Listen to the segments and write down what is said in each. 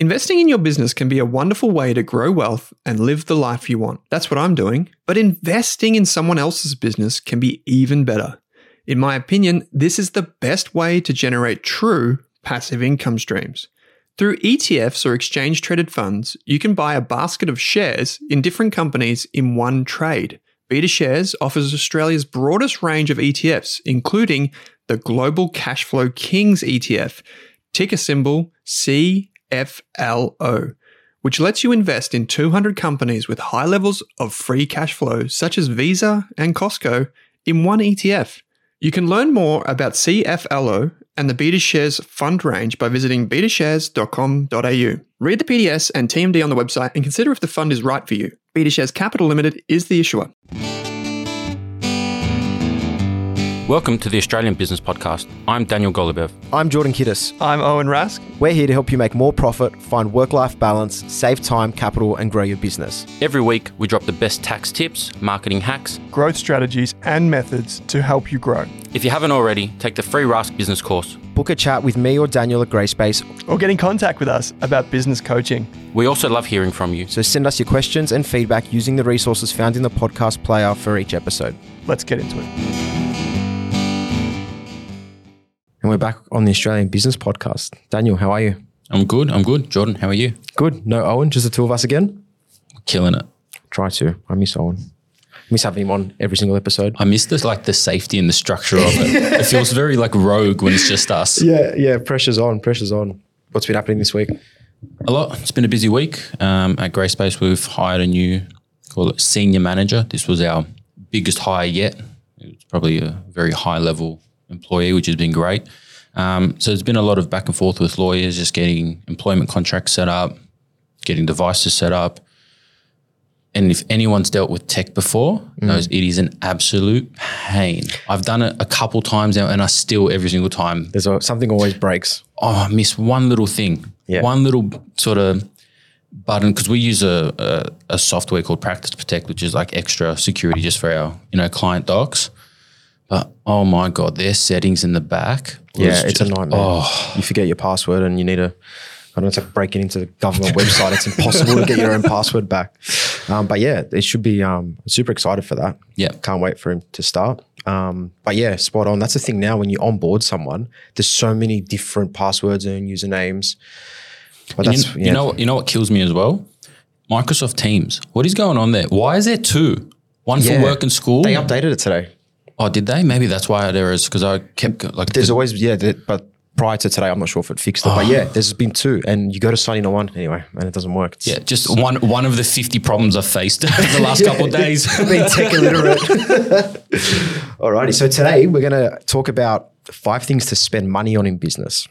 Investing in your business can be a wonderful way to grow wealth and live the life you want. That's what I'm doing. But investing in someone else's business can be even better. In my opinion, this is the best way to generate true passive income streams. Through ETFs or exchange-traded funds, you can buy a basket of shares in different companies in one trade. BetaShares offers Australia's broadest range of ETFs, including the Global Cashflow Kings ETF, ticker symbol CFLO, which lets you invest in 200 companies with high levels of free cash flow, such as Visa and Costco, in one ETF. You can learn more about CFLO and the BetaShares fund range by visiting betashares.com.au. Read the PDS and TMD on the website and consider if the fund is right for you. BetaShares Capital Limited is the issuer. Welcome to the Australian Business Podcast. I'm Daniel Golubev. I'm Jordan Kidis. I'm Owen Rask. We're here to help you make more profit, find work-life balance, save time, capital, and grow your business. Every week, we drop the best tax tips, marketing hacks, growth strategies, and methods to help you grow. If you haven't already, take the free Rask Business Course. Book a chat with me or Daniel at Grayspace. Or get in contact with us about business coaching. We also love hearing from you. So send us your questions and feedback using the resources found in the podcast player for each episode. Let's get into it. And we're back on the Australian Business Podcast. Daniel, how are you? I'm good. Jordan, how are you? Good. No Owen, just the two of us again. Killing it. Try to. I miss Owen. I miss having him on every single episode. I miss this, the safety and the structure of it. It feels very rogue when it's just us. Yeah. Pressure's on. What's been happening this week? A lot. It's been a busy week. At Grayspace, we've hired a new, call it senior manager. This was our biggest hire yet. It's probably a very high level employee, which has been great. So there's been a lot of back and forth with lawyers, just getting employment contracts set up, getting devices set up. And if anyone's dealt with tech before, knows it is an absolute pain. I've done it a couple times now and I still every single time. Something always breaks. Oh, I miss one little thing, one little sort of button, because we use a software called Practice Protect, which is extra security just for our client docs. But, oh my God, their settings in the back. It's a nightmare. Oh. You forget your password and you need it's like breaking into the government website. It's impossible to get your own password back. But yeah, it should be, super excited for that. Yeah. Can't wait for him to start. But yeah, spot on. That's the thing now when you onboard someone, there's so many different passwords and usernames. But and that's, you know what kills me as well? Microsoft Teams. What is going on there? Why is there two? One for work and school? They updated it today. Oh, did they? Maybe that's why there is, because I kept there's always, but prior to today, I'm not sure if it fixed it. But yeah, there's been two and you go to sign in on one anyway and it doesn't work. It's one of the 50 problems I've faced the last couple of days. Being tech illiterate. Alrighty, so today we're going to talk about 5 things to spend money on in business.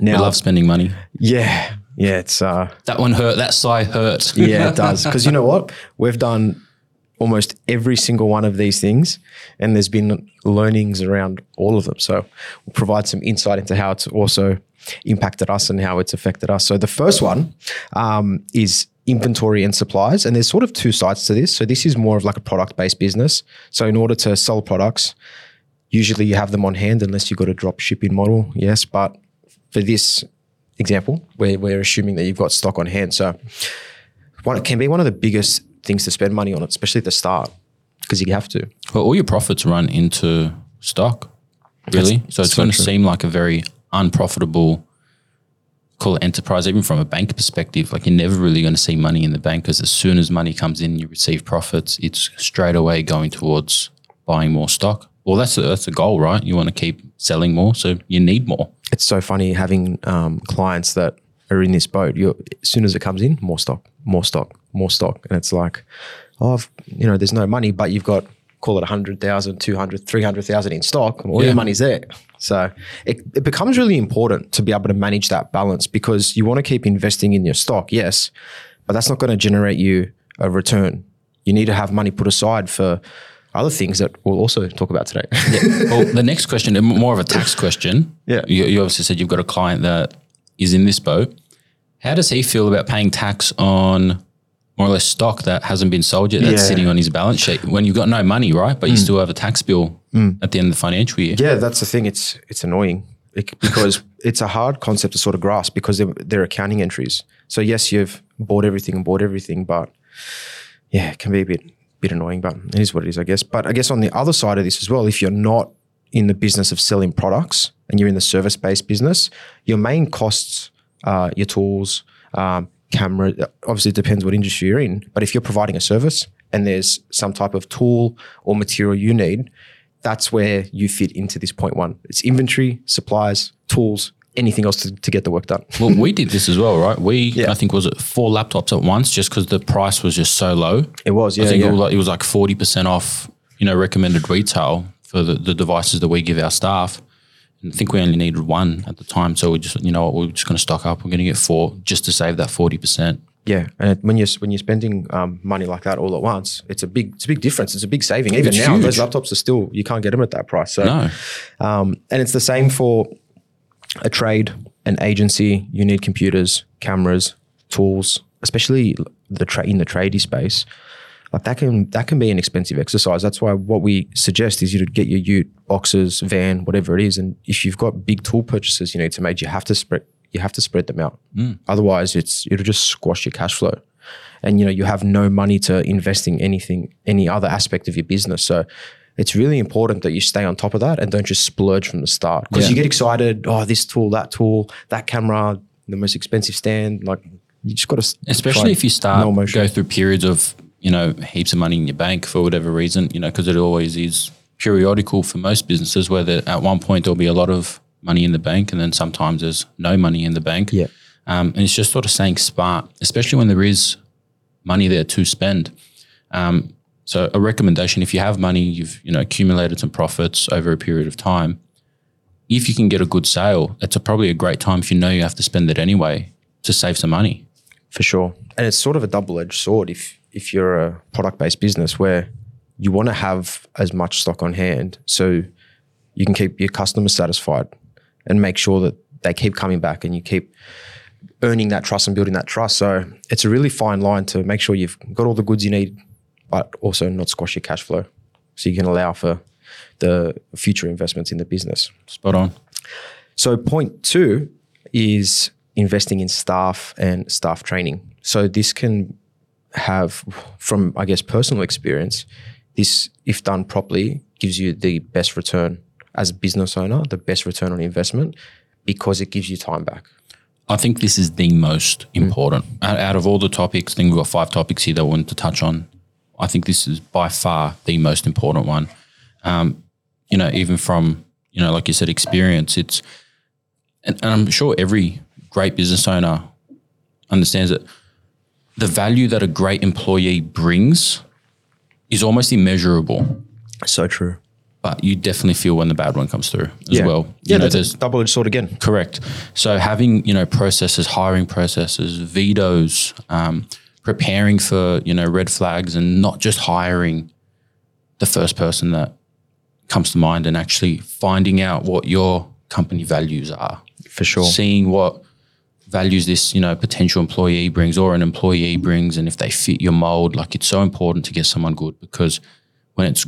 Now, I love spending money. Yeah, it's... that one hurt, that sigh hurt. Yeah, it does. Because you know what? We've done almost every single one of these things, and there's been learnings around all of them. So we'll provide some insight into how it's also impacted us and how it's affected us. So the first one is inventory and supplies, and there's sort of two sides to this. So this is more of a product-based business. So in order to sell products, usually you have them on hand unless you've got a drop shipping model, yes. But for this example, we're assuming that you've got stock on hand. So it can be one of the biggest things to spend money on, especially at the start, because you have to. Well, all your profits run into stock, really. So it's going to seem like a very unprofitable, call it enterprise, even from a bank perspective. You're never really going to see money in the bank, because as soon as money comes in, you receive profits, it's straight away going towards buying more stock. Well, that's the goal, right? You want to keep selling more, so you need more. It's so funny having clients that are in this boat. As soon as it comes in, more stock. And it's there's no money, but you've got, call it 100,000, 200, 300,000 in stock. All your money's there. So it becomes really important to be able to manage that balance, because you want to keep investing in your stock, yes, but that's not going to generate you a return. You need to have money put aside for other things that we'll also talk about today. Well, the next question, more of a tax question. Yeah. You obviously said you've got a client that is in this boat. How does he feel about paying tax on more or less stock that hasn't been sold yet, that's sitting on his balance sheet, when you've got no money, right? But you still have a tax bill at the end of the financial year. Yeah, that's the thing. It's annoying. because it's a hard concept to sort of grasp because they're accounting entries. So yes, you've bought everything, but yeah, it can be a bit annoying, but it is what it is, I guess. But I guess on the other side of this as well, if you're not in the business of selling products and you're in the service-based business, your main costs are your tools, camera, obviously it depends what industry you're in, but if you're providing a service and there's some type of tool or material you need, that's where you fit into this point one. It's inventory, supplies, tools, anything else to get the work done. Well, we did this as well, right? I think, was it 4 laptops at once just because the price was just so low? It was, yeah. I think it was like 40% off, recommended retail for the devices that we give our staff. I think we only needed 1 at the time. So we just, we're just going to stock up. We're going to get 4 just to save that 40%. Yeah, and when you're spending money like that all at once, it's a big difference. It's a big saving. Even now, those laptops are still, you can't get them at that price. So, no. And it's the same for a trade, an agency. You need computers, cameras, tools, especially in the tradie space. Like that can be an expensive exercise. That's why what we suggest is you to get your ute, boxes, van, whatever it is. And if you've got big tool purchases you need to make, you have to spread them out. Mm. Otherwise, it'll just squash your cash flow. And, you have no money to invest in any other aspect of your business. So it's really important that you stay on top of that and don't just splurge from the start. Because you get excited, this tool, that camera, the most expensive stand. Like you just got to- Especially if you go through periods of, heaps of money in your bank for whatever reason, because it always is periodical for most businesses where at one point there'll be a lot of money in the bank, and then sometimes there's no money in the bank. Yeah. And it's just sort of staying smart, especially when there is money there to spend. So a recommendation, if you have money, you've accumulated some profits over a period of time, if you can get a good sale, that's probably a great time if you have to spend it anyway to save some money. For sure. And it's sort of a double-edged sword if you're a product-based business where you want to have as much stock on hand so you can keep your customers satisfied and make sure that they keep coming back and you keep earning that trust and building that trust. So it's a really fine line to make sure you've got all the goods you need, but also not squash your cash flow. So you can allow for the future investments in the business. Spot on. So point 2 is investing in staff and staff training. So this can have, from I guess personal experience, this, if done properly, gives you the best return as a business owner, the best return on investment, because it gives you time back. I think this is the most important. Out of all the topics, I think we've got 5 topics here that I wanted to touch on. I think this is by far the most important one. Even from, like you said, experience, it's, and I'm sure every great business owner understands it. The value that a great employee brings is almost immeasurable. So true. But you definitely feel when the bad one comes through as well. That's a double-edged sword again. Correct. So having, processes, hiring processes, vetoes, preparing for, red flags, and not just hiring the first person that comes to mind, and actually finding out what your company values are. For sure. Seeing what values this, potential employee brings or an employee brings, and if they fit your mold. Like, it's so important to get someone good, because when it's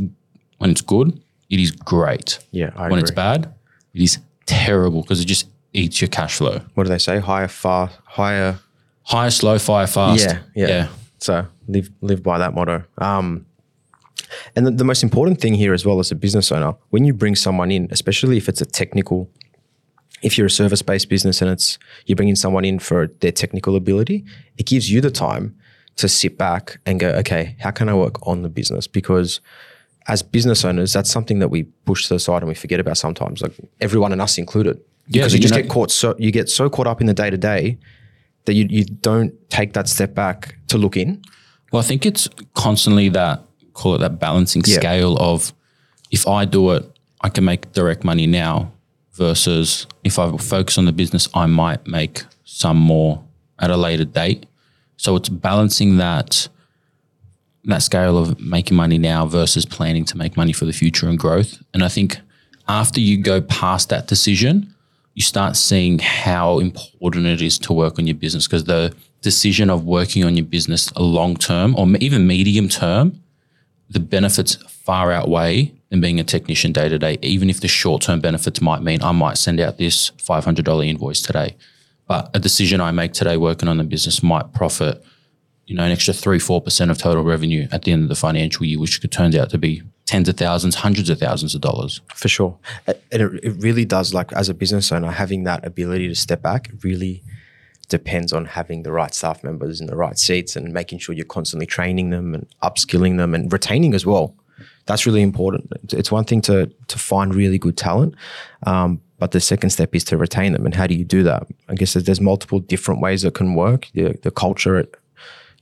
good, it is great. Yeah, I agree. When it's bad, it is terrible, because it just eats your cash flow. What do they say? Hire slow, fire fast. Yeah. So live by that motto. And the most important thing here as well as a business owner, when you bring someone in, especially if it's a technical, if you're a service-based business and you're bringing someone in for their technical ability, it gives you the time to sit back and go, okay, how can I work on the business? Because as business owners, that's something that we push to the side and we forget about sometimes, like everyone and us included. Yeah, because you just get caught. So you get so caught up in the day-to-day that you don't take that step back to look in. Well, I think it's constantly that, call it that balancing scale of, if I do it, I can make direct money now, versus if I focus on the business, I might make some more at a later date. So it's balancing that scale of making money now versus planning to make money for the future and growth. And I think after you go past that decision, you start seeing how important it is to work on your business, because the decision of working on your business a long term or even medium term, the benefits far outweigh than being a technician day to day, even if the short-term benefits might mean I might send out this $500 invoice today. But a decision I make today working on the business might profit, you know, an extra 3-4% of total revenue at the end of the financial year, which turns out to be tens of thousands, hundreds of thousands of dollars. For sure. And it really does, like as a business owner, having that ability to step back really depends on having the right staff members in the right seats and making sure you're constantly training them and upskilling them and retaining as well. That's really important. It's one thing to find really good talent, but the second step is to retain them. And how do you do that? I guess there's multiple different ways that can work. The culture at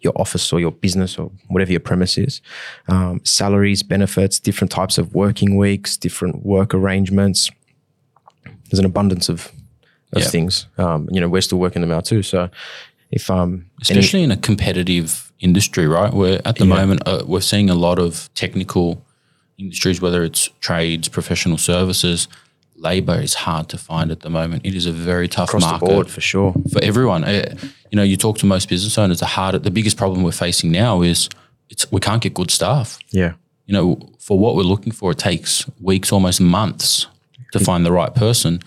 your office or your business or whatever your premise is, salaries, benefits, different types of working weeks, different work arrangements. There's an abundance of things. You know, we're still working them out too. So if especially in a competitive industry, right? Where at the moment we're seeing a lot of technical industries, whether it's trades, professional services. Labor is hard to find at the moment. It is a very tough market. Across the board, for sure. For everyone. You know, you talk to most business owners, the biggest problem we're facing now is we can't get good staff. Yeah. You know, for what we're looking for, it takes weeks, almost months to find the right person.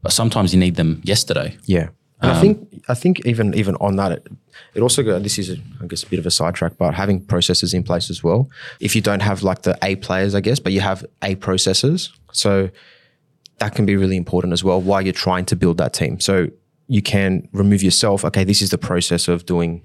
But sometimes you need them yesterday. Yeah. And I think even on that, it also goes, this is, I guess, a bit of a sidetrack, but having processes in place as well. If you don't have like the A players, I guess, but you have A processes. So that can be really important as well while you're trying to build that team. So you can remove yourself, okay, this is the process of doing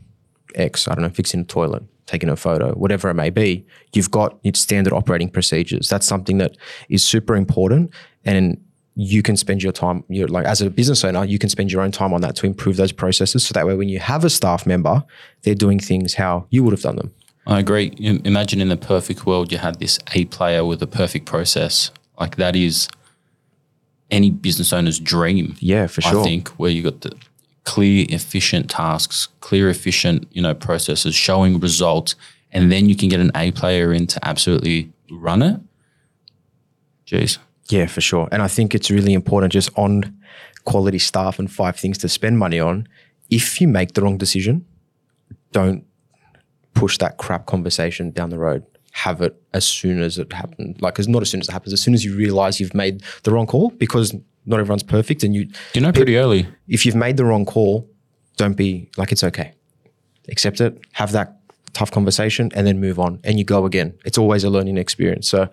X, I don't know, fixing a toilet, taking a photo, whatever it may be. You've got its standard operating procedures. That's something that is super important, and you can spend your time, you're like as a business owner, you can spend your own time on that to improve those processes. So that way when you have a staff member, they're doing things how you would have done them. I agree. Imagine in the perfect world, you had this A player with a perfect process. Like that is any business owner's dream. Yeah, for sure. I think where you got the clear, efficient tasks, clear, efficient, you know, processes, showing results, and then you can get an A player in to absolutely run it. Jeez. Yeah, for sure. And I think it's really important just on quality staff and 5 things to spend money on. If you make the wrong decision, don't push that crap conversation down the road. Have it as soon as it happened. Like, not as soon as it happens, as soon as you realize you've made the wrong call, because not everyone's perfect. And you know, pretty early. If you've made the wrong call, don't be like, it's okay. Accept it, have that tough conversation, and then move on. And you go again. It's always a learning experience. So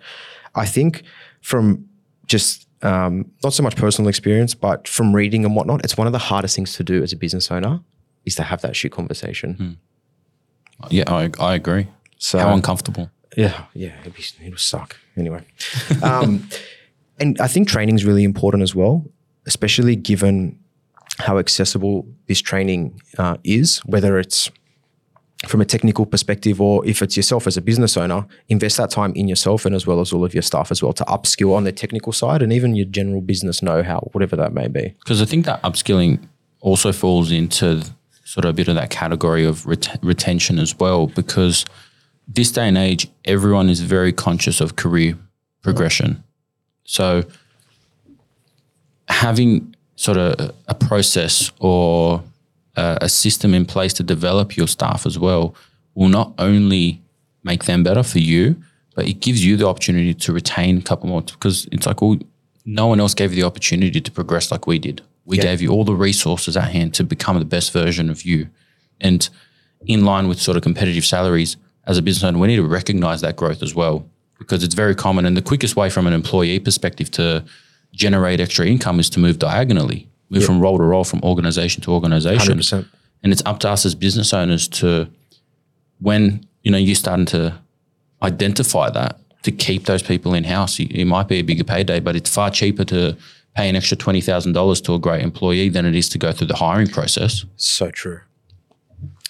I think from just not so much personal experience, but from reading and whatnot, it's one of the hardest things to do as a business owner is to have that shit conversation. Yeah, I agree. So how uncomfortable. Yeah, it would suck. Anyway. And I think training is really important as well, especially given how accessible this training is, whether it's from a technical perspective or if it's yourself as a business owner, invest that time in yourself and as well as all of your staff as well to upskill on the technical side and even your general business know-how, whatever that may be. Because I think that upskilling also falls into sort of a bit of that category of retention as well, because this day and age, everyone is very conscious of career progression. So having sort of a process or a system in place to develop your staff as well will not only make them better for you, but it gives you the opportunity to retain a couple more, because it's like, well, no one else gave you the opportunity to progress like we did. We gave you all the resources at hand to become the best version of you. And in line with sort of competitive salaries, as a business owner, we need to recognize that growth as well, because it's very common. And the quickest way from an employee perspective to generate extra income is to move diagonally, move from role to role, from organization to organization. 100%. And it's up to us as business owners to, when you know, you're starting to identify that, to keep those people in-house. It might be a bigger payday, but it's far cheaper to pay an extra $20,000 to a great employee than it is to go through the hiring process. So true.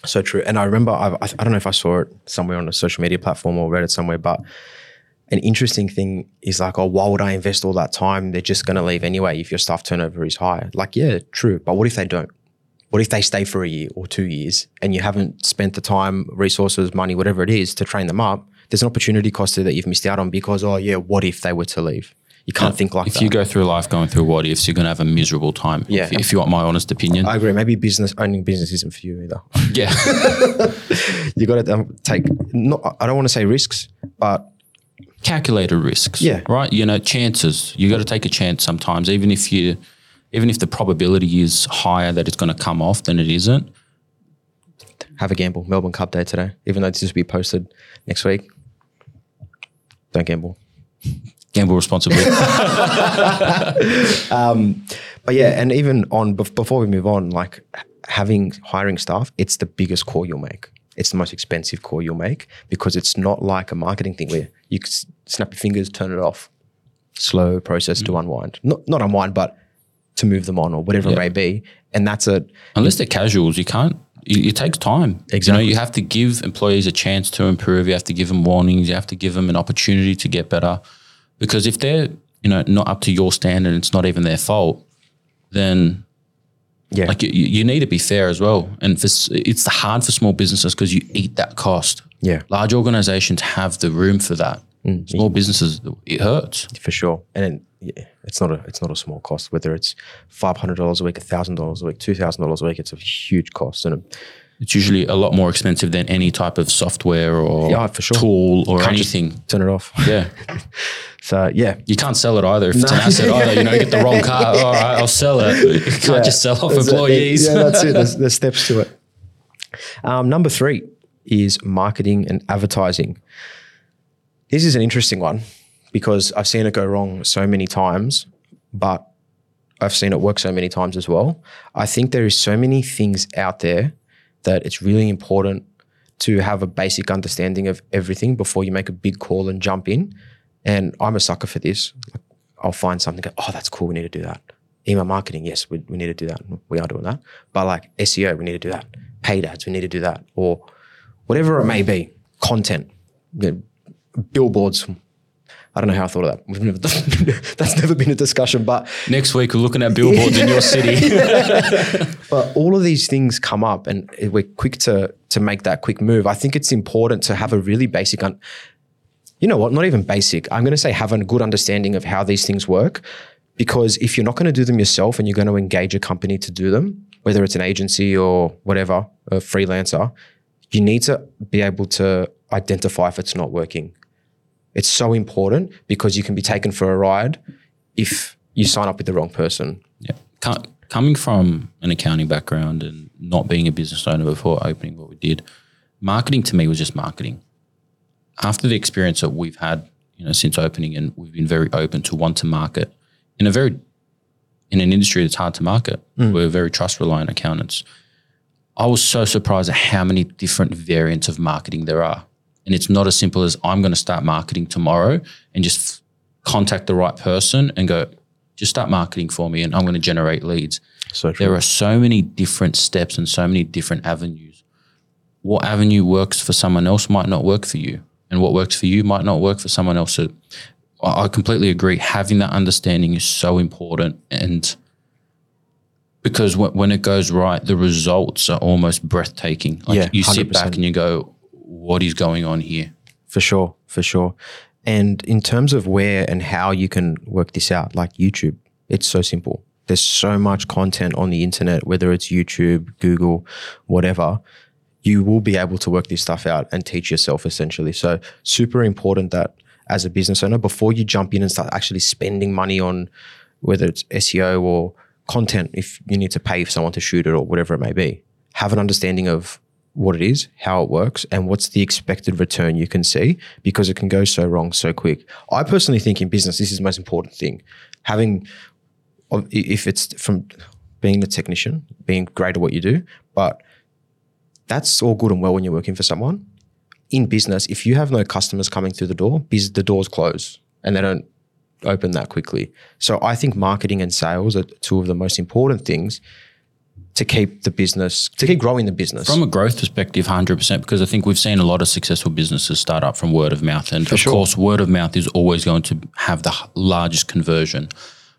So true. And I remember, I don't know if I saw it somewhere on a social media platform or read it somewhere, but an interesting thing is like, oh, why would I invest all that time? They're just going to leave anyway if your staff turnover is high. Like, yeah, true. But what if they don't? What if they stay for a year or 2 years and you haven't spent the time, resources, money, whatever it is to train them up? There's an opportunity cost there that you've missed out on because, oh yeah, what if they were to leave? You can't think like that. If you go through life going through what ifs, you're going to have a miserable time. Yeah. If you want my honest opinion. I agree. Maybe owning business isn't for you either. Yeah. You got to take, I don't want to say risks, but calculated risks, right? You know, chances. You got to take a chance sometimes, even if the probability is higher that it's going to come off than it isn't. Have a gamble. Melbourne Cup Day today, even though it's just be posted next week. Don't gamble. Gamble responsibly. But yeah, and even on before we move on, like hiring staff, it's the biggest call you'll make. It's the most expensive call you'll make because it's not like a marketing thing where you snap your fingers, turn it off. Slow process to unwind. Not unwind, but to move them on or whatever it may be. And that's unless they're casuals, you can't. It takes time. Exactly. You have to give employees a chance to improve. You have to give them warnings. You have to give them an opportunity to get better. Because if they're, not up to your standard, it's not even their fault, then you need to be fair as well. And it's hard for small businesses because you eat that cost. Yeah. Large organizations have the room for that. Mm. Small businesses, it hurts. For sure. And then, it's not a small cost, whether it's $500 a week, $1,000 a week, $2,000 a week, it's a huge cost. And it's usually a lot more expensive than any type of software or tool or anything. Turn it off. Yeah. So, yeah. You can't sell it either if it's an asset either. You get the wrong car. All right, I'll sell it. You can't just sell off employees. That's it. There's steps to it. Number 3 is marketing and advertising. This is an interesting one, because I've seen it go wrong so many times, but I've seen it work so many times as well. I think there is so many things out there that it's really important to have a basic understanding of everything before you make a big call and jump in. And I'm a sucker for this. I'll find something, go, oh, that's cool, we need to do that. Email marketing, yes, we need to do that. We are doing that. But like SEO, we need to do that. Paid ads, we need to do that. Or whatever it may be, content, billboards, I don't know how I thought of that. We've never that's never been a discussion, but next week we're looking at billboards in your city. But all of these things come up and we're quick to make that quick move. I think it's important to have a really basic, not even basic. I'm going to say have a good understanding of how these things work, because if you're not going to do them yourself and you're going to engage a company to do them, whether it's an agency or whatever, a freelancer, you need to be able to identify if it's not working. It's so important because you can be taken for a ride if you sign up with the wrong person. Yeah. Coming from an accounting background and not being a business owner before opening what we did, marketing to me was just marketing. After the experience that we've had, since opening, and we've been very open to want to market in an industry that's hard to market. Mm. We're very trust-reliant accountants. I was so surprised at how many different variants of marketing there are. And it's not as simple as I'm going to start marketing tomorrow and just contact the right person and go, just start marketing for me and I'm going to generate leads. So true. There are so many different steps and so many different avenues. What avenue works for someone else might not work for you, and what works for you might not work for someone else. So I completely agree. Having that understanding is so important, and because when it goes right, the results are almost breathtaking. You sit back and you go, what is going on here? For sure. And in terms of where and how you can work this out, like YouTube, it's so simple. There's so much content on the internet, whether it's YouTube, Google, whatever, you will be able to work this stuff out and teach yourself essentially. So super important that as a business owner, before you jump in and start actually spending money on whether it's SEO or content, if you need to pay someone to shoot it or whatever it may be, have an understanding of what it is, how it works, and what's the expected return you can see, because it can go so wrong so quick. I personally think in business, this is the most important thing. If it's from being a technician, being great at what you do, but that's all good and well when you're working for someone. In business, if you have no customers coming through the door, the doors close and they don't open that quickly. So I think marketing and sales are two of the most important things to keep growing the business. From a growth perspective, 100%, because I think we've seen a lot of successful businesses start up from word of mouth. And of course, word of mouth is always going to have the largest conversion.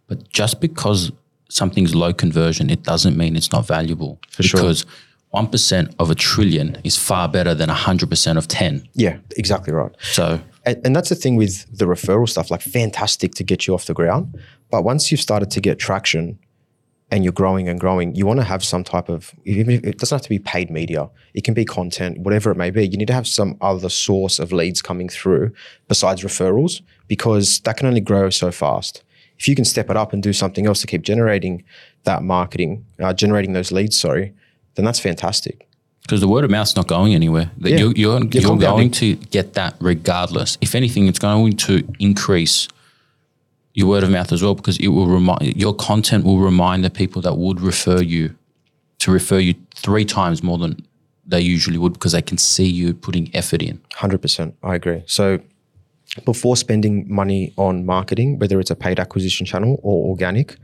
But just because something's low conversion, it doesn't mean it's not valuable. Because 1% of a trillion is far better than 100% of 10. Yeah, exactly right. So, and that's the thing with the referral stuff, like fantastic to get you off the ground. But once you've started to get traction, and you're growing and growing, you want to have some type of, even if it doesn't have to be paid media, it can be content, whatever it may be. You need to have some other source of leads coming through besides referrals, because that can only grow so fast. If you can step it up and do something else to keep generating that marketing, generating those leads, then that's fantastic. Because the word of mouth's not going anywhere. Yeah. You're going to get that regardless. If anything, it's going to increase your word of mouth as well, because it will your content will remind the people that would refer you to refer you 3 times more than they usually would, because they can see you putting effort in. 100%, I agree. So before spending money on marketing, whether it's a paid acquisition channel or organic,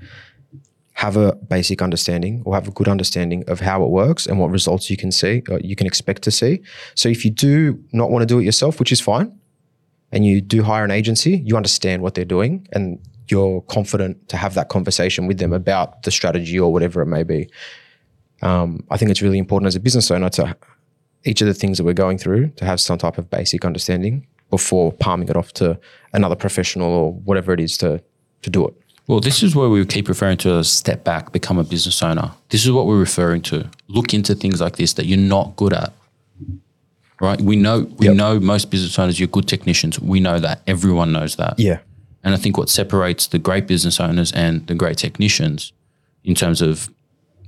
have a basic understanding or have a good understanding of how it works and what results you can see, or you can expect to see. So if you do not want to do it yourself, which is fine, and you do hire an agency, you understand what they're doing and you're confident to have that conversation with them about the strategy or whatever it may be. I think it's really important as a business owner to each of the things that we're going through to have some type of basic understanding before palming it off to another professional or whatever it is to do it. Well, this is where we keep referring to as step back, become a business owner. This is what we're referring to. Look into things like this that you're not good at. Right? We know most business owners, you're good technicians. We know that. Everyone knows that. Yeah. And I think what separates the great business owners and the great technicians in terms of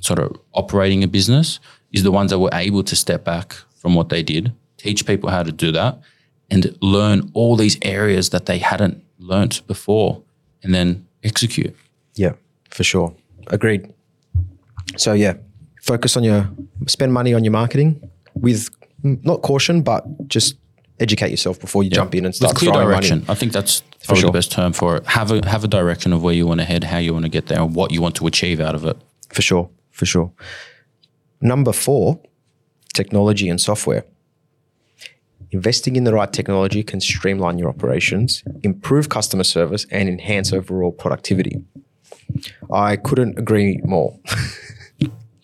sort of operating a business is the ones that were able to step back from what they did, teach people how to do that, and learn all these areas that they hadn't learnt before, and then execute. Yeah, for sure. Agreed. So yeah, spend money on your marketing with not caution, but just educate yourself before you jump in and start throwing direction. Money. I think that's probably the best term for it. Have a direction of where you want to head, how you want to get there, and what you want to achieve out of it. For sure, for sure. Number 4, technology and software. Investing in the right technology can streamline your operations, improve customer service, and enhance overall productivity. I couldn't agree more.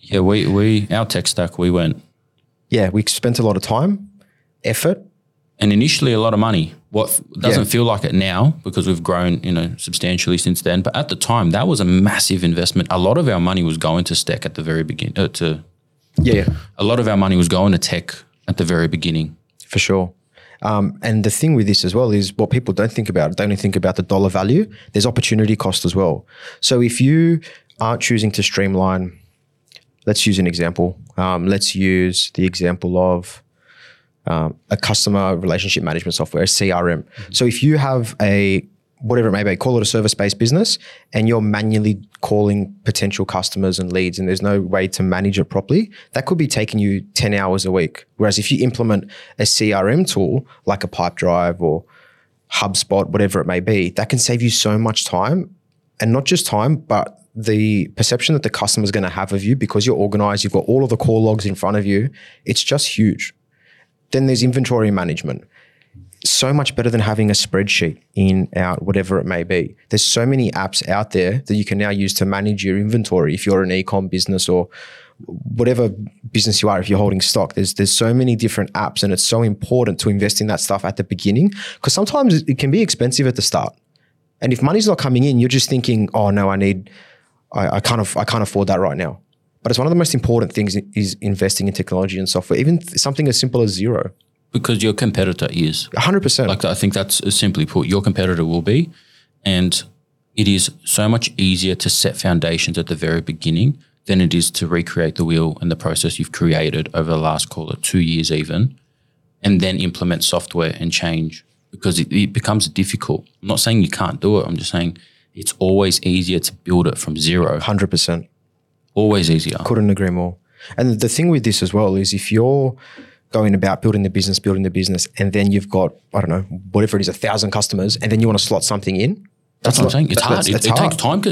Yeah, our tech stack, we went. Yeah, we spent a lot of time, effort. And initially a lot of money. What doesn't feel like it now, because we've grown, substantially since then. But at the time, that was a massive investment. A lot of our money was going to tech at the very beginning. A lot of our money was going to tech at the very beginning. For sure. And the thing with this as well is what people don't think about. They only think about the dollar value. There's opportunity cost as well. So if you aren't choosing to streamline, let's use an example. Let's use the example of a customer relationship management software, a CRM. Mm-hmm. So if you have whatever it may be, call it a service-based business, and you're manually calling potential customers and leads, and there's no way to manage it properly, that could be taking you 10 hours a week. Whereas if you implement a CRM tool like a Pipedrive or HubSpot, whatever it may be, that can save you so much time, and not just time, but the perception that the customer is going to have of you, because you're organized, you've got all of the call logs in front of you, it's just huge. Then there's inventory management. So much better than having a spreadsheet in, out, whatever it may be. There's so many apps out there that you can now use to manage your inventory if you're an e-com business or whatever business you are, if you're holding stock. There's so many different apps, and it's so important to invest in that stuff at the beginning, because sometimes it can be expensive at the start. And if money's not coming in, you're just thinking, oh no, I can't afford that right now. But it's one of the most important things is investing in technology and software, even something as simple as Xero. Because your competitor is. 100%. Like, I think that's simply put, your competitor will be. And it is so much easier to set foundations at the very beginning than it is to recreate the wheel and the process you've created over the last, call it 2 years even, and then implement software and change, because it becomes difficult. I'm not saying you can't do it. I'm just saying it's always easier to build it from zero. 100%. Always easier. Couldn't agree more. And the thing with this as well is if you're going about building the business, and then you've got, I don't know, whatever it is, 1,000 customers, and then you want to slot something in. That's what I'm saying. It's hard. It takes time.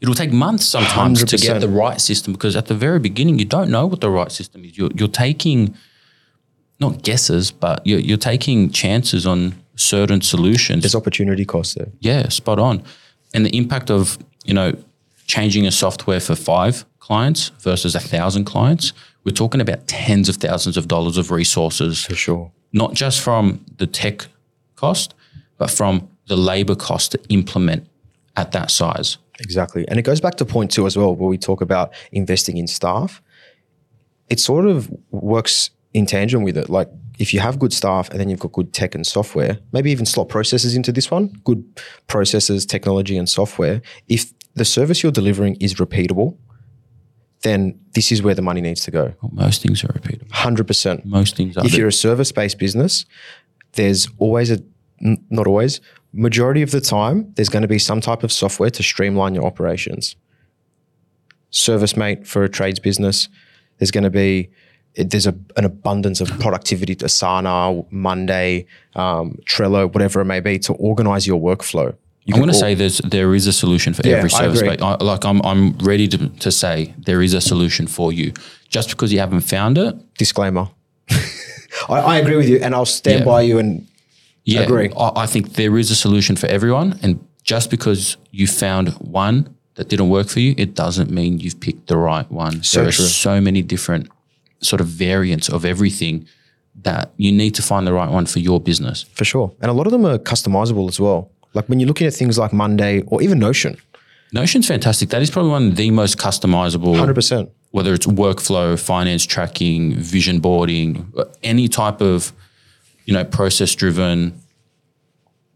It'll take months sometimes 100%. To get the right system, because at the very beginning, you don't know what the right system is. You're taking, not guesses, but you're taking chances on certain solutions. There's opportunity cost there. Yeah, spot on. And the impact of, changing a software for 5 clients versus 1,000 clients, we're talking about tens of thousands of dollars of resources. For sure. Not just from the tech cost, but from the labor cost to implement at that size. Exactly. And it goes back to point two as well, where we talk about investing in staff. It sort of works in tandem with it. Like if you have good staff and then you've got good tech and software, maybe even slot processes into this one, good processes, technology and software. If the service you're delivering is repeatable, then this is where the money needs to go. Well, most things are repeatable. 100%. Most things are. If you're a service-based business, there's always majority of the time, there's going to be some type of software to streamline your operations. ServiceMate for a trades business, there's going to be, there's an abundance of productivity, Asana, Monday, Trello, whatever it may be, to organize your workflow. I'm going to say there is a solution for every service. I'm ready to say there is a solution for you. Just because you haven't found it. Disclaimer. I agree with you and I'll stand by you and agree. I think there is a solution for everyone, and just because you found one that didn't work for you, it doesn't mean you've picked the right one. So there are so many different sort of variants of everything that you need to find the right one for your business. For sure. And a lot of them are customizable as well. Like when you're looking at things like Monday or even Notion. Notion's fantastic. That is probably one of the most customizable. 100%. Whether it's workflow, finance tracking, vision boarding, any type of, process-driven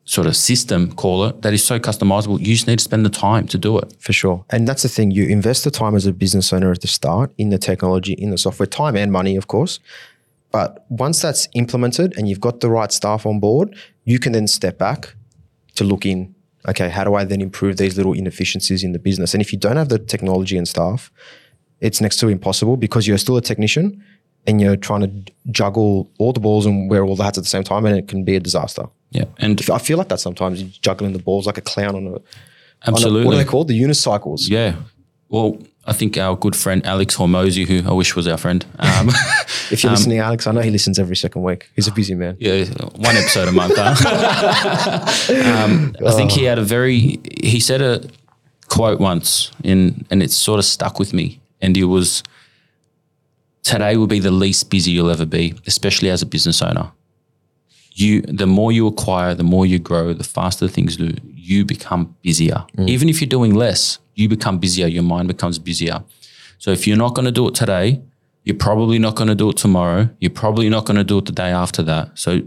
sort of system, call it, that is so customizable. You just need to spend the time to do it. For sure. And that's the thing. You invest the time as a business owner at the start in the technology, in the software, time and money, of course. But once that's implemented and you've got the right staff on board, you can then step back to look in, okay, how do I then improve these little inefficiencies in the business? And if you don't have the technology and staff, it's next to impossible, because you're still a technician and you're trying to juggle all the balls and wear all the hats at the same time, and it can be a disaster. Yeah. And I feel like that sometimes, juggling the balls like a clown on a, absolutely. On a, what are they called? The unicycles. Yeah. Well, I think our good friend, Alex Hormozi, who I wish was our friend. If you're listening, Alex, I know he listens every second week. He's a busy man. Yeah, one episode a month. I think he had he said a quote once, and it sort of stuck with me. And it was, today will be the least busy you'll ever be, especially as a business owner. The more you acquire, the more you grow, the faster things do, you become busier. Mm. Even if you're doing less, you become busier, your mind becomes busier. So if you're not going to do it today, you're probably not going to do it tomorrow. You're probably not going to do it the day after that. So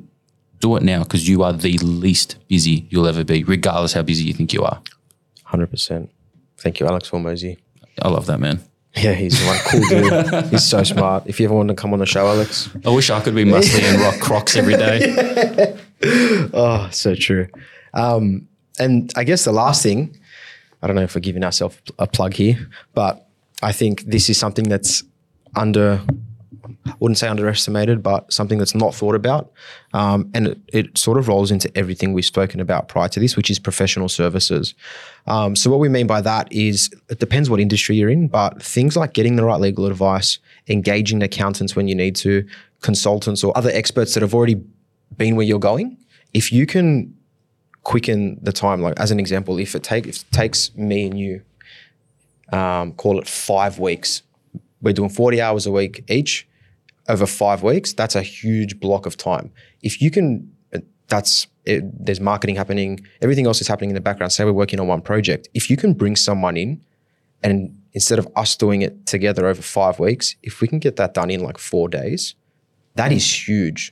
do it now, because you are the least busy you'll ever be, regardless how busy you think you are. 100%. Thank you, Alex Hormozi. I love that man. Yeah, he's like cool dude. He's so smart. If you ever want to come on the show, Alex. I wish I could be muscly and rock Crocs every day. Yeah. Oh, so true. And I guess the last thing, I don't know if we're giving ourselves a plug here, but I think this is something that's I wouldn't say underestimated, but something that's not thought about. And it sort of rolls into everything we've spoken about prior to this, which is professional services. So what we mean by that is, it depends what industry you're in, but things like getting the right legal advice, engaging accountants when you need to, consultants or other experts that have already been where you're going. If you can quicken the time, like as an example, if it takes me and you, call it 5 weeks, we're doing 40 hours a week each over 5 weeks. That's a huge block of time. If you can, there's marketing happening, everything else is happening in the background. Say we're working on one project. If you can bring someone in, and instead of us doing it together over 5 weeks, if we can get that done in like 4 days, that is huge.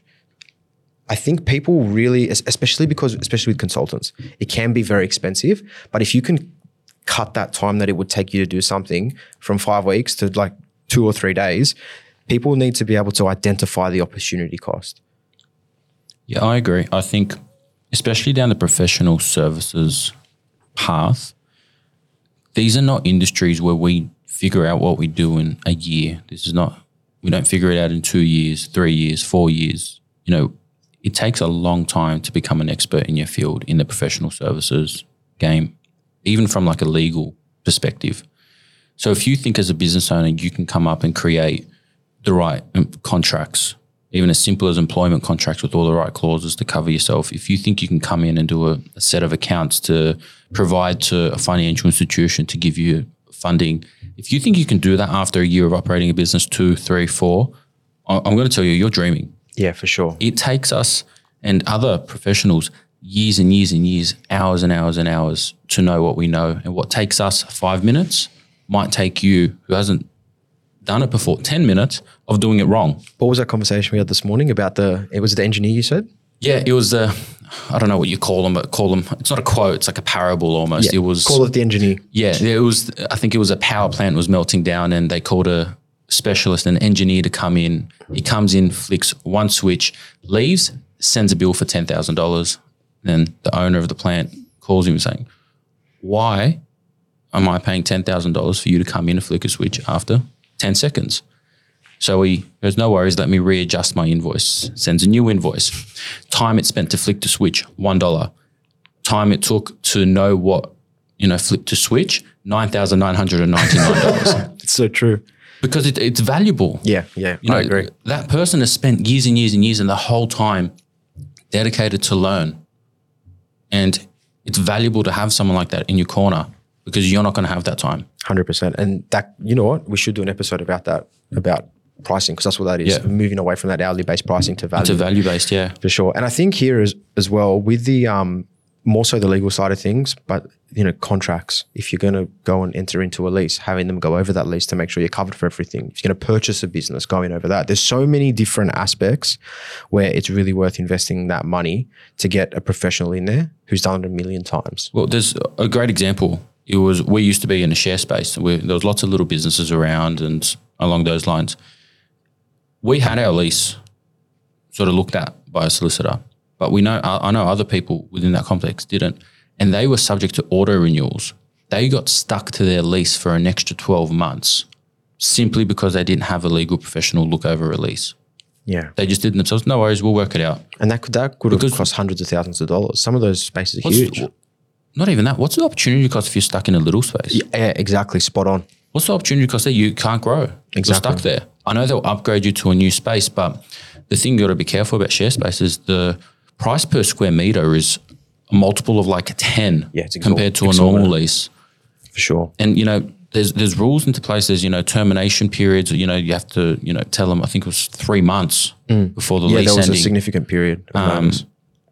I think people really, especially with consultants, it can be very expensive, but if you can cut that time that it would take you to do something from 5 weeks to like 2 or 3 days, people need to be able to identify the opportunity cost. Yeah, I agree. I think especially down the professional services path, these are not industries where we figure out what we do in a year. We don't figure it out in 2 years, 3 years, 4 years. It takes a long time to become an expert in your field, in the professional services game, even from like a legal perspective. So if you think as a business owner, you can come up and create the right contracts, even as simple as employment contracts with all the right clauses to cover yourself. If you think you can come in and do a set of accounts to provide to a financial institution to give you funding, if you think you can do that after a year of operating a business, 2, 3, 4, I'm going to tell you, you're dreaming. Yeah, for sure. It takes us and other professionals years and years and years, hours and hours and hours to know what we know. And what takes us 5 minutes might take you, who hasn't done it before, 10 minutes of doing it wrong. What was that conversation we had this morning about it was the engineer you said? Yeah, it was I don't know what you call them, but it's not a quote, it's like a parable almost. Yeah, it was call it the engineer. Yeah, it was, I think it was a power plant was melting down and they called a specialist, an engineer to come in. He comes in, flicks one switch, leaves, sends a bill for $10,000. Then the owner of the plant calls him saying, why am I paying $10,000 for you to come in and flick a switch after 10 seconds? So he goes, no worries, let me readjust my invoice. Sends a new invoice. Time it spent to flick the switch, $1. Time it took to know what, flick to switch, $9,999. It's so true. Because it's valuable. Yeah, I agree. That person has spent years and years and years and the whole time dedicated to learn. And it's valuable to have someone like that in your corner because you're not going to have that time. 100%. And that, you know what, we should do an episode about that, about pricing, because that's what that is. Yeah. Moving away from that hourly-based pricing to value. To value-based, yeah. For sure. And I think here is, as well, with the more so the legal side of things, but contracts, if you're going to go and enter into a lease, having them go over that lease to make sure you're covered for everything. If you're going to purchase a business, going over that. There's so many different aspects where it's really worth investing that money to get a professional in there who's done it 1,000,000 times. Well, there's a great example. It was, we used to be in a share space. There was lots of little businesses around and along those lines. We had our lease sort of looked at by a solicitor, but I know other people within that complex didn't, and they were subject to auto renewals. They got stuck to their lease for an extra 12 months simply because they didn't have a legal professional look over a lease. Yeah. They just did themselves. No worries, we'll work it out. And that could have cost hundreds of thousands of dollars. Some of those spaces are huge. Not even that. What's the opportunity cost if you're stuck in a little space? Yeah, exactly. Spot on. What's the opportunity cost there? You can't grow. Exactly. You're stuck there. I know they'll upgrade you to a new space, but the thing you got to be careful about share space is the price per square meter is a multiple of like 10 compared to a normal lease. For sure. And, there's rules into place. There's, termination periods. You have to, tell them, I think it was 3 months before the lease ending. Yeah, that was a significant period of loans.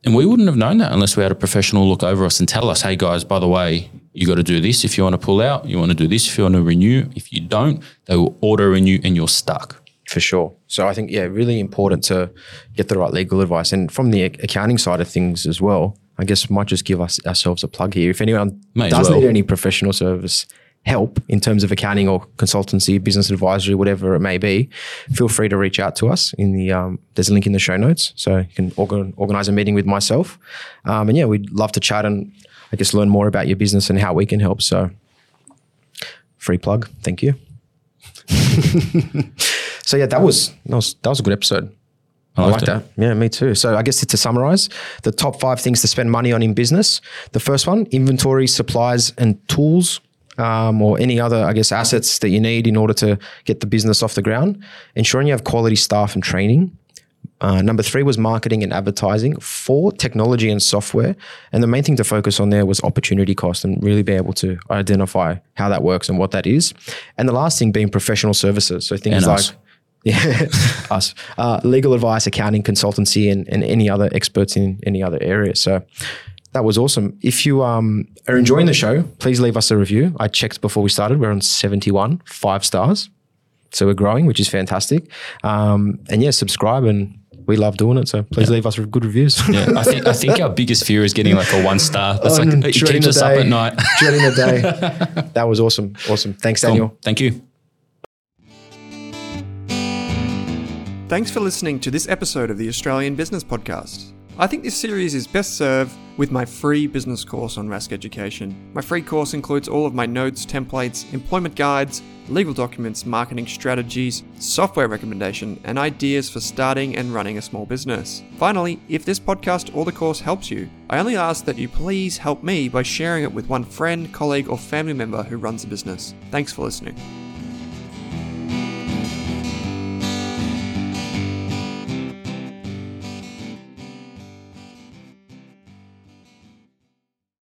And we wouldn't have known that unless we had a professional look over us and tell us, hey guys, by the way, you got to do this if you want to pull out, you want to do this if you want to renew. If you don't, they will auto-renew and you're stuck. For sure. So I think, really important to get the right legal advice. And from the accounting side of things as well, I guess might just give ourselves a plug here. If anyone does need any professional service help in terms of accounting or consultancy, business advisory, whatever it may be, feel free to reach out to us. There's a link in the show notes, so you can organize a meeting with myself. And we'd love to chat and I guess learn more about your business and how we can help. So free plug. Thank you. So that was a good episode. I like that. Yeah, me too. So I guess to summarize, the top 5 things to spend money on in business. The first one, inventory, supplies and tools, or any other, I guess, assets that you need in order to get the business off the ground. Ensuring you have quality staff and training. Number 3 was marketing and advertising. 4, technology and software. And the main thing to focus on there was opportunity cost and really be able to identify how that works and what that is. And the last thing being professional services. So things like us, legal advice, accounting, consultancy, and any other experts in any other area. So that was awesome. If you are enjoying the show, please leave us a review. I checked before we started. We're on 71, 5 stars. So we're growing, which is fantastic. Subscribe, and we love doing it. So please leave us good reviews. Yeah, I think our biggest fear is getting like a 1 star. That's it keeps us up at night. Dreading the day. That was awesome. Awesome. Thanks, Daniel. Cool. Thank you. Thanks for listening to this episode of the Australian Business Podcast. I think this series is best served with my free business course on Rask Education. My free course includes all of my notes, templates, employment guides, legal documents, marketing strategies, software recommendation, and ideas for starting and running a small business. Finally, if this podcast or the course helps you, I only ask that you please help me by sharing it with one friend, colleague, or family member who runs a business. Thanks for listening.